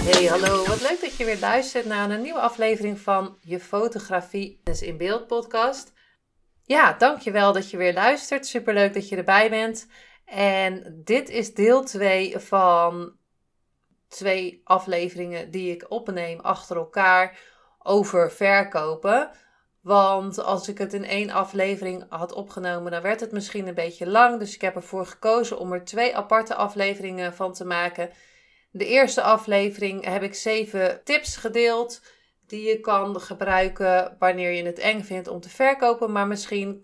Hey, hallo, wat leuk dat je weer luistert naar een nieuwe aflevering van je Fotografie in Beeld podcast. Ja, dankjewel dat je weer luistert. Superleuk dat je erbij bent. En dit is deel 2 van 2 afleveringen die ik opneem achter elkaar over verkopen. Want als ik het in 1 aflevering had opgenomen, dan werd het misschien een beetje lang. Dus ik heb ervoor gekozen om er 2 aparte afleveringen van te maken. De eerste aflevering heb ik 7 tips gedeeld die je kan gebruiken wanneer je het eng vindt om te verkopen. Maar misschien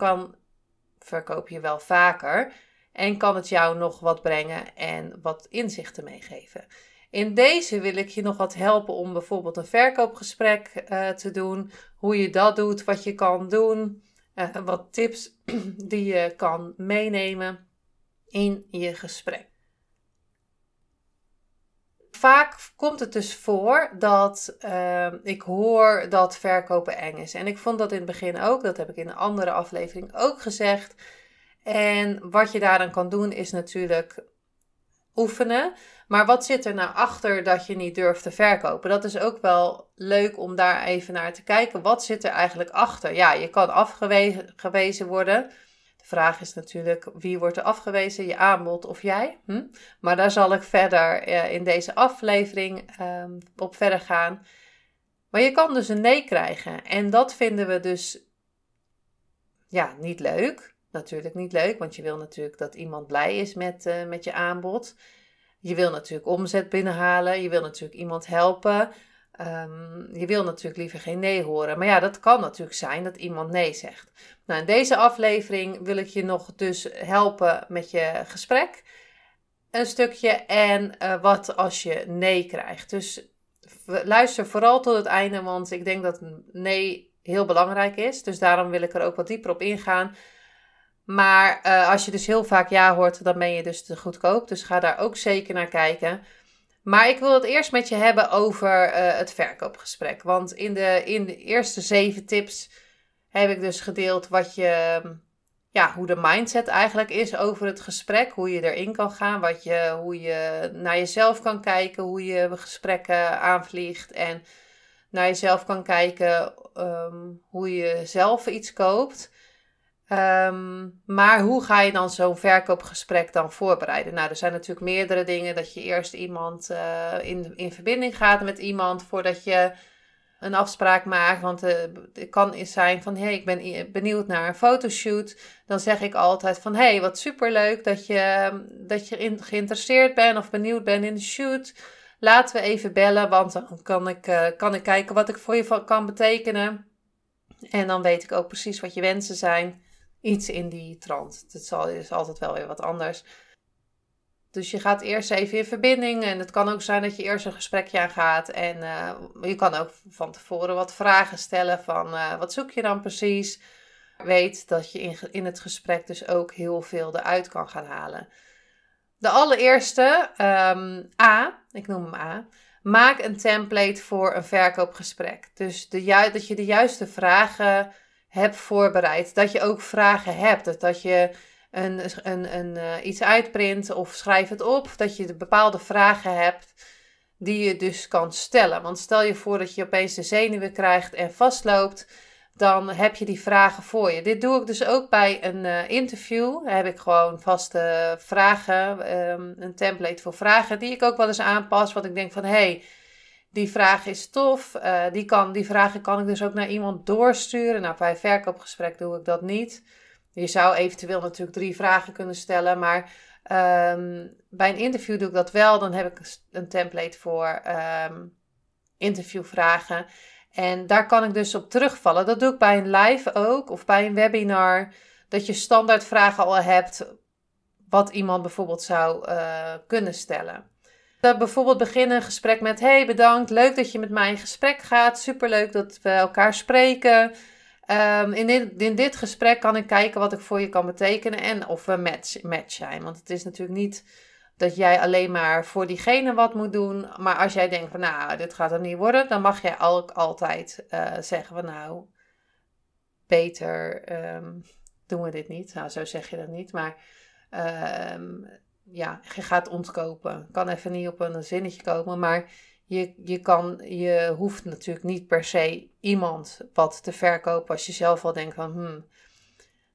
verkoop je wel vaker en kan het jou nog wat brengen en wat inzichten meegeven. In deze wil ik je nog wat helpen om bijvoorbeeld een verkoopgesprek te doen. Hoe je dat doet, wat je kan doen, wat tips die je kan meenemen in je gesprek. Vaak komt het dus voor dat ik hoor dat verkopen eng is. En ik vond dat in het begin ook. Dat heb ik in een andere aflevering ook gezegd. En wat je daaraan kan doen is natuurlijk oefenen. Maar wat zit er nou achter dat je niet durft te verkopen? Dat is ook wel leuk om daar even naar te kijken. Wat zit er eigenlijk achter? Ja, je kan afgewezen worden. De vraag is natuurlijk, wie wordt er afgewezen? Je aanbod of jij? Maar daar zal ik verder in deze aflevering op verder gaan. Maar je kan dus een nee krijgen. En dat vinden we dus ja, niet leuk. Natuurlijk niet leuk, want je wil natuurlijk dat iemand blij is met je aanbod. Je wil natuurlijk omzet binnenhalen. Je wil natuurlijk iemand helpen. Je wil natuurlijk liever geen nee horen. Maar ja, dat kan natuurlijk zijn dat iemand nee zegt. Nou, in deze aflevering wil ik je nog dus helpen met je gesprek. Een stukje en wat als je nee krijgt. Dus luister vooral tot het einde, want ik denk dat nee heel belangrijk is. Dus daarom wil ik er ook wat dieper op ingaan. Maar als je dus heel vaak ja hoort, dan ben je dus te goedkoop. Dus ga daar ook zeker naar kijken. Maar ik wil het eerst met je hebben over het verkoopgesprek. Want in de eerste 7 tips heb ik dus gedeeld hoe de mindset eigenlijk is over het gesprek. Hoe je erin kan gaan, hoe je naar jezelf kan kijken, hoe je gesprekken aanvliegt. En naar jezelf kan kijken hoe je zelf iets koopt. Maar hoe ga je dan zo'n verkoopgesprek dan voorbereiden? Nou, er zijn natuurlijk meerdere dingen. Dat je eerst iemand in verbinding gaat met iemand voordat je een afspraak maakt. Want het kan zijn van, hey, ik ben benieuwd naar een fotoshoot. Dan zeg ik altijd van, hey, wat superleuk dat je geïnteresseerd bent of benieuwd bent in de shoot. Laten we even bellen, want dan kan ik kijken wat ik voor je kan betekenen. En dan weet ik ook precies wat je wensen zijn. Iets in die trant. Dat is altijd wel weer wat anders. Dus je gaat eerst even in verbinding. En het kan ook zijn dat je eerst een gesprekje aangaat. En je kan ook van tevoren wat vragen stellen. Van wat zoek je dan precies? Weet dat je in het gesprek dus ook heel veel eruit kan gaan halen. De allereerste, ik noem hem A. Maak een template voor een verkoopgesprek. Dus dat je de juiste vragen hebt voorbereid. Dat je ook vragen hebt. Dat je iets uitprint of schrijf het op. Dat je bepaalde vragen hebt die je dus kan stellen. Want stel je voor dat je opeens de zenuwen krijgt en vastloopt. Dan heb je die vragen voor je. Dit doe ik dus ook bij een interview. Daar heb ik gewoon vaste vragen. Een template voor vragen. Die ik ook wel eens aanpas. Want ik denk van hey, die vraag is tof. Die vragen kan ik dus ook naar iemand doorsturen. Nou, bij een verkoopgesprek doe ik dat niet. Je zou eventueel natuurlijk 3 vragen kunnen stellen. Maar bij een interview doe ik dat wel. Dan heb ik een template voor interviewvragen. En daar kan ik dus op terugvallen. Dat doe ik bij een live ook of bij een webinar. Dat je standaard vragen al hebt wat iemand bijvoorbeeld zou kunnen stellen. bijvoorbeeld beginnen een gesprek met... Hey, bedankt, leuk dat je met mij in gesprek gaat. Superleuk dat we elkaar spreken. In dit gesprek kan ik kijken wat ik voor je kan betekenen en of we match zijn. Want het is natuurlijk niet dat jij alleen maar voor diegene wat moet doen. Maar als jij denkt van nou, dit gaat er niet worden, dan mag jij ook altijd zeggen van nou, beter doen we dit niet. Nou, zo zeg je dat niet, maar... ja, je gaat ontkopen. Kan even niet op een zinnetje komen, maar je hoeft natuurlijk niet per se iemand wat te verkopen als je zelf al denkt van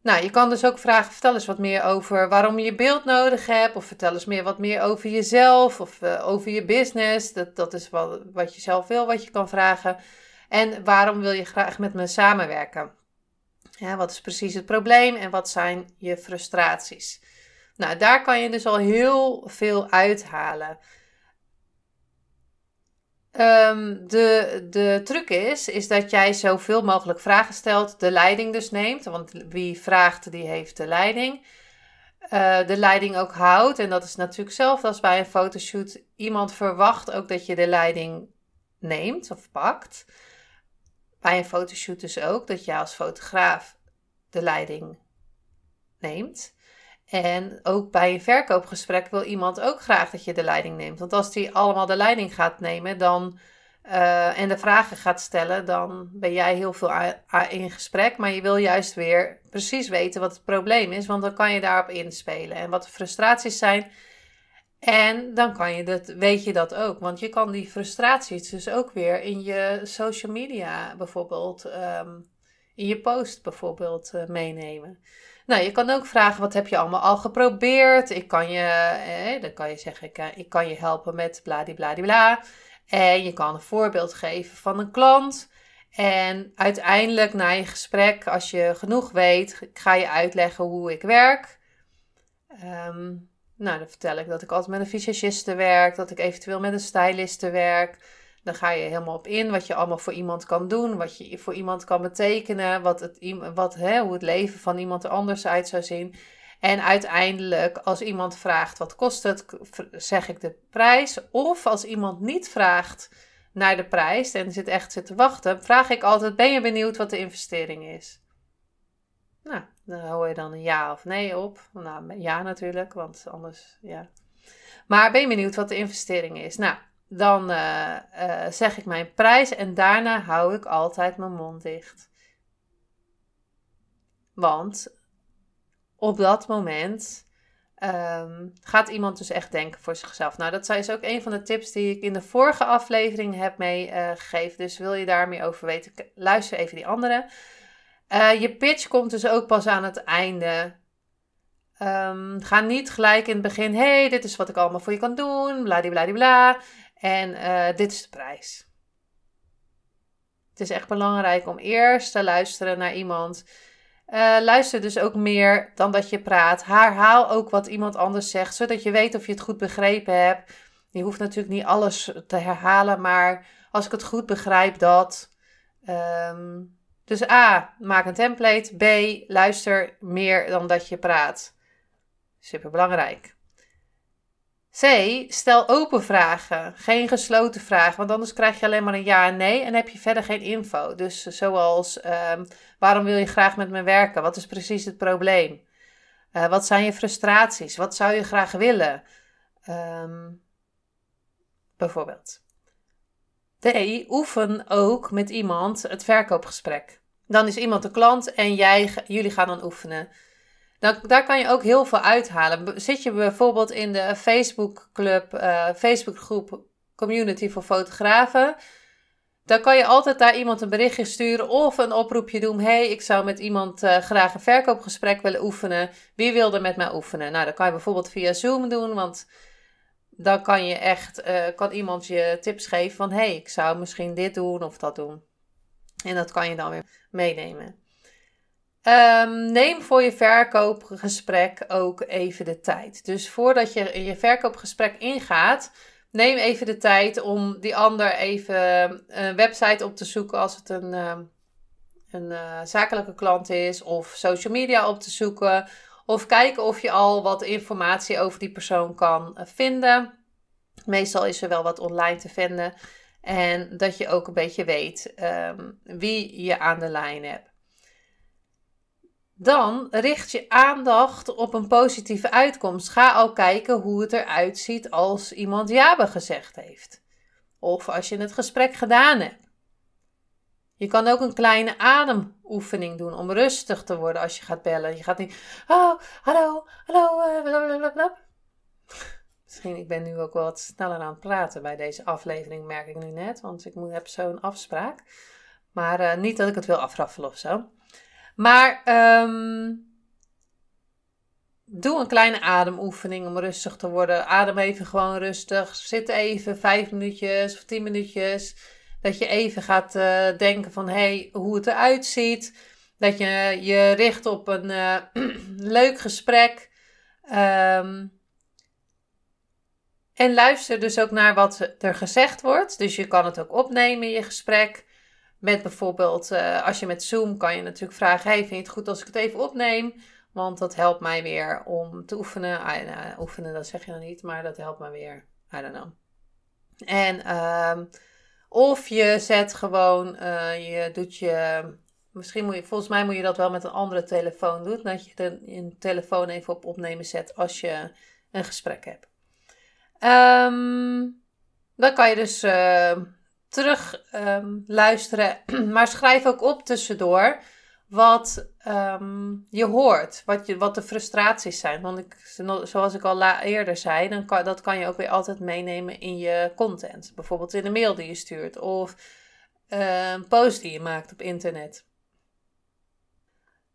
Nou, je kan dus ook vragen, vertel eens wat meer over waarom je beeld nodig hebt, of vertel eens wat meer over jezelf, of over je business. Dat is wat je zelf wil, wat je kan vragen. En waarom wil je graag met me samenwerken? Ja, wat is precies het probleem en wat zijn je frustraties? Nou, daar kan je dus al heel veel uithalen. De truc is dat jij zoveel mogelijk vragen stelt, de leiding dus neemt. Want wie vraagt, die heeft de leiding. De leiding ook houdt. En dat is natuurlijk hetzelfde als bij een fotoshoot. Iemand verwacht ook dat je de leiding neemt of pakt. Bij een fotoshoot dus ook, dat jij als fotograaf de leiding neemt. En ook bij een verkoopgesprek wil iemand ook graag dat je de leiding neemt. Want als die allemaal de leiding gaat nemen en de vragen gaat stellen, dan ben jij heel veel in gesprek. Maar je wil juist weer precies weten wat het probleem is, want dan kan je daarop inspelen. En wat de frustraties zijn. En dan weet je dat ook. Want je kan die frustraties dus ook weer in je social media bijvoorbeeld, in je post bijvoorbeeld meenemen. Nou, je kan ook vragen, wat heb je allemaal al geprobeerd? Dan kan je zeggen, ik kan je helpen met bladibladibla. En je kan een voorbeeld geven van een klant. En uiteindelijk na je gesprek, als je genoeg weet, ga je uitleggen hoe ik werk. Nou, dan vertel ik dat ik altijd met een visagiste werk. Dat ik eventueel met een styliste werk. Dan ga je helemaal op in wat je allemaal voor iemand kan doen. Wat je voor iemand kan betekenen. Hoe het leven van iemand er anders uit zou zien. En uiteindelijk als iemand vraagt wat kost het, zeg ik de prijs. Of als iemand niet vraagt naar de prijs en zit te wachten. Vraag ik altijd, ben je benieuwd wat de investering is? Nou, dan hoor je dan een ja of nee op. Nou, ja natuurlijk, want anders ja. Maar ben je benieuwd wat de investering is? Nou. Dan zeg ik mijn prijs en daarna hou ik altijd mijn mond dicht. Want op dat moment gaat iemand dus echt denken voor zichzelf. Nou, dat is ook een van de tips die ik in de vorige aflevering heb meegegeven. Dus wil je daar meer over weten, luister even die andere. Je pitch komt dus ook pas aan het einde. Ga niet gelijk in het begin, hey, dit is wat ik allemaal voor je kan doen, bladibladibla. En dit is de prijs. Het is echt belangrijk om eerst te luisteren naar iemand. Luister dus ook meer dan dat je praat. Herhaal ook wat iemand anders zegt, zodat je weet of je het goed begrepen hebt. Je hoeft natuurlijk niet alles te herhalen, maar als ik het goed begrijp dat... Dus A, maak een template. B, luister meer dan dat je praat. Superbelangrijk. C, stel open vragen, geen gesloten vragen, want anders krijg je alleen maar een ja en nee en heb je verder geen info. Dus zoals, waarom wil je graag met me werken? Wat is precies het probleem? Wat zijn je frustraties? Wat zou je graag willen? Bijvoorbeeld. D, oefen ook met iemand het verkoopgesprek. Dan is iemand de klant en jullie gaan dan oefenen. Daar kan je ook heel veel uithalen. Zit je bijvoorbeeld in de Facebookgroep Community voor Fotografen. Dan kan je altijd daar iemand een berichtje sturen of een oproepje doen. Hey, ik zou met iemand graag een verkoopgesprek willen oefenen. Wie wil er met mij oefenen? Nou, dat kan je bijvoorbeeld via Zoom doen, want dan kan je echt, kan iemand je tips geven van, hey, ik zou misschien dit doen of dat doen. En dat kan je dan weer meenemen. Neem voor je verkoopgesprek ook even de tijd. Dus voordat je in je verkoopgesprek ingaat, neem even de tijd om die ander even een website op te zoeken als het een zakelijke klant is. Of social media op te zoeken. Of kijken of je al wat informatie over die persoon kan vinden. Meestal is er wel wat online te vinden. En dat je ook een beetje weet wie je aan de lijn hebt. Dan richt je aandacht op een positieve uitkomst. Ga al kijken hoe het eruit ziet als iemand ja gezegd heeft. Of als je het gesprek gedaan hebt. Je kan ook een kleine ademoefening doen om rustig te worden als je gaat bellen. Je gaat niet, oh, hallo, hallo, blablabla. Misschien, ik ben nu ook wel wat sneller aan het praten bij deze aflevering, merk ik nu net. Want ik heb zo'n afspraak. Maar niet dat ik het wil afraffelen of zo. Maar doe een kleine ademoefening om rustig te worden. Adem even gewoon rustig. Zit even 5 minuutjes of 10 minuutjes. Dat je even gaat denken van hoe het eruit ziet. Dat je je richt op een leuk gesprek. En luister dus ook naar wat er gezegd wordt. Dus je kan het ook opnemen in je gesprek. Met bijvoorbeeld, als je met Zoom kan je natuurlijk vragen, vind je het goed als ik het even opneem? Want dat helpt mij weer om te oefenen. Oefenen, dat zeg je dan niet, maar dat helpt mij weer. I don't know. En, of je zet gewoon, volgens mij moet je dat wel met een andere telefoon doen. Dat je je telefoon even op opnemen zet als je een gesprek hebt. Dan kan je dus terug luisteren, maar schrijf ook op tussendoor wat je hoort, wat de frustraties zijn. Want zoals ik al eerder zei, dat kan je ook weer altijd meenemen in je content. Bijvoorbeeld in de mail die je stuurt of een post die je maakt op internet.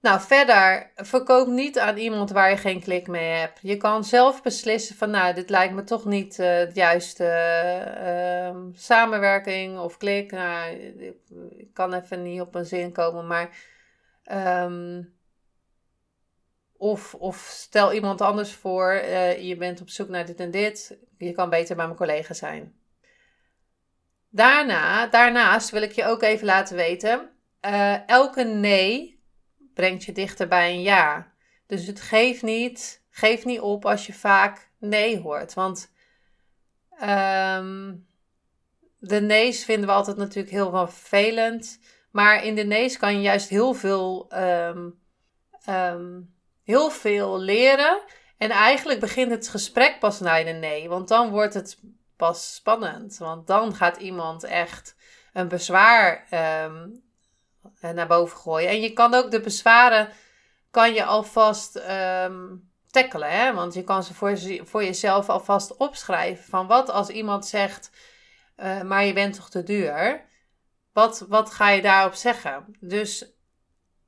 Nou, verder, verkoop niet aan iemand waar je geen klik mee hebt. Je kan zelf beslissen van, dit lijkt me toch niet de juiste samenwerking of klik. Nou, ik kan even niet op een zin komen, maar... Of stel iemand anders voor, je bent op zoek naar dit en dit. Je kan beter bij mijn collega zijn. Daarnaast wil ik je ook even laten weten, elke nee... brengt je dichter bij een ja. Dus het geeft niet op als je vaak nee hoort. Want de nee's vinden we altijd natuurlijk heel vervelend. Maar in de nee's kan je juist heel veel leren. En eigenlijk begint het gesprek pas na de nee. Want dan wordt het pas spannend. Want dan gaat iemand echt een bezwaar... naar boven gooien. En je kan ook de bezwaren alvast tackelen. Hè? Want je kan ze voor jezelf alvast opschrijven. Van wat als iemand zegt, maar je bent toch te duur? Wat ga je daarop zeggen? Dus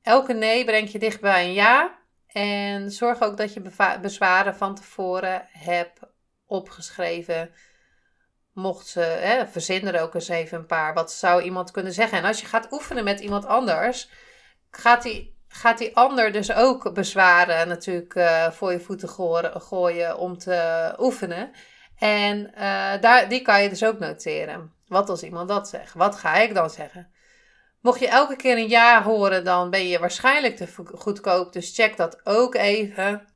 elke nee brengt je dicht bij een ja. En zorg ook dat je bezwaren van tevoren hebt opgeschreven. Mocht ze, verzin er ook eens even een paar. Wat zou iemand kunnen zeggen? En als je gaat oefenen met iemand anders, gaat die ander dus ook bezwaren natuurlijk voor je voeten gooien om te oefenen. En die kan je dus ook noteren. Wat als iemand dat zegt? Wat ga ik dan zeggen? Mocht je elke keer een ja horen, dan ben je waarschijnlijk te goedkoop. Dus check dat ook even.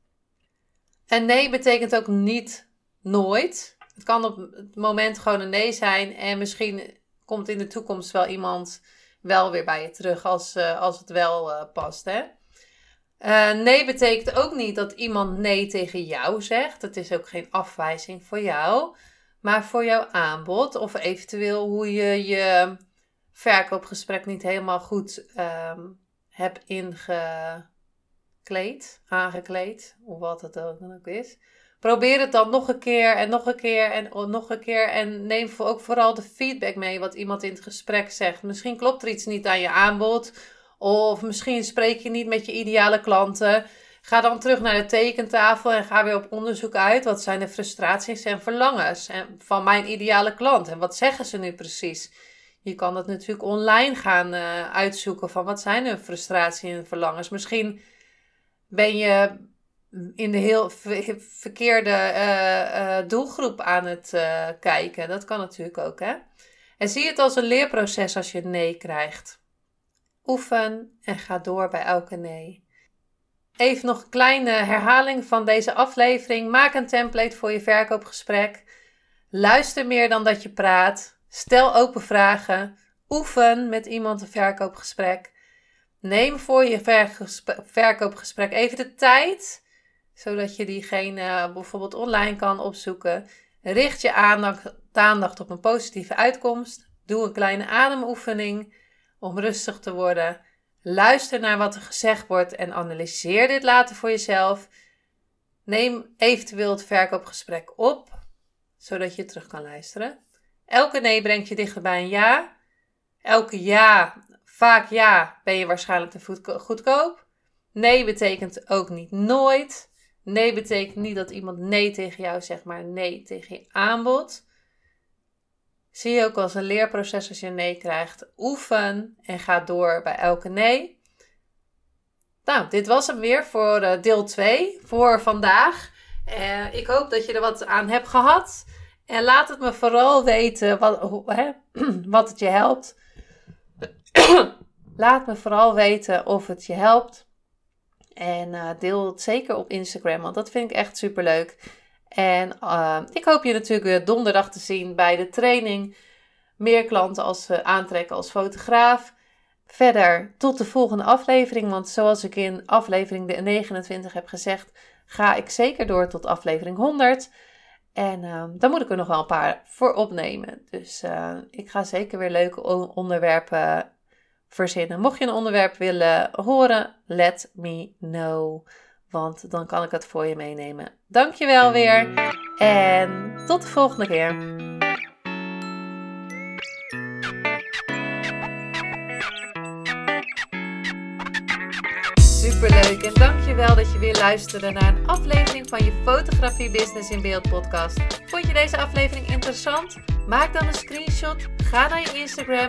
En nee betekent ook niet nooit. Het kan op het moment gewoon een nee zijn. En misschien komt in de toekomst wel iemand wel weer bij je terug als het wel past. Hè? Nee betekent ook niet dat iemand nee tegen jou zegt. Het is ook geen afwijzing voor jou. Maar voor jouw aanbod of eventueel hoe je je verkoopgesprek niet helemaal goed hebt aangekleed. Of wat het ook is. Probeer het dan nog een keer en nog een keer en nog een keer. En neem ook vooral de feedback mee wat iemand in het gesprek zegt. Misschien klopt er iets niet aan je aanbod. Of misschien spreek je niet met je ideale klanten. Ga dan terug naar de tekentafel en ga weer op onderzoek uit. Wat zijn de frustraties en verlangens van mijn ideale klant? En wat zeggen ze nu precies? Je kan dat natuurlijk online gaan uitzoeken. Van wat zijn hun frustraties en verlangens? Misschien ben je... in de heel verkeerde doelgroep aan het kijken. Dat kan natuurlijk ook, hè. En zie het als een leerproces als je een nee krijgt. Oefen en ga door bij elke nee. Even nog een kleine herhaling van deze aflevering. Maak een template voor je verkoopgesprek. Luister meer dan dat je praat. Stel open vragen. Oefen met iemand een verkoopgesprek. Neem voor je verkoopgesprek even de tijd, zodat je diegene bijvoorbeeld online kan opzoeken. Richt je aandacht op een positieve uitkomst. Doe een kleine ademoefening om rustig te worden. Luister naar wat er gezegd wordt en analyseer dit later voor jezelf. Neem eventueel het verkoopgesprek op, zodat je terug kan luisteren. Elke nee brengt je dichter bij een ja. Elke ja, vaak ja, ben je waarschijnlijk te goedkoop. Nee betekent ook niet nooit. Nee betekent niet dat iemand nee tegen jou zegt, maar nee tegen je aanbod. Zie je ook als een leerproces als je een nee krijgt. Oefen en ga door bij elke nee. Nou, dit was hem weer voor deel 2 voor vandaag. Ik hoop dat je er wat aan hebt gehad. En laat het me vooral weten wat het je helpt. Laat me vooral weten of het je helpt. En deel het zeker op Instagram, want dat vind ik echt superleuk. En ik hoop je natuurlijk weer donderdag te zien bij de training. Meer klanten aantrekken als fotograaf. Verder tot de volgende aflevering, want zoals ik in aflevering de 29 heb gezegd, ga ik zeker door tot aflevering 100. En daar moet ik er nog wel een paar voor opnemen. Dus ik ga zeker weer leuke onderwerpen verzinnen. Mocht je een onderwerp willen horen, let me know. Want dan kan ik het voor je meenemen. Dankjewel weer. En tot de volgende keer. Superleuk en dankjewel dat je weer luisterde naar een aflevering van je Fotografie Business in Beeld podcast. Vond je deze aflevering interessant? Maak dan een screenshot, ga naar je Instagram,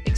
Ik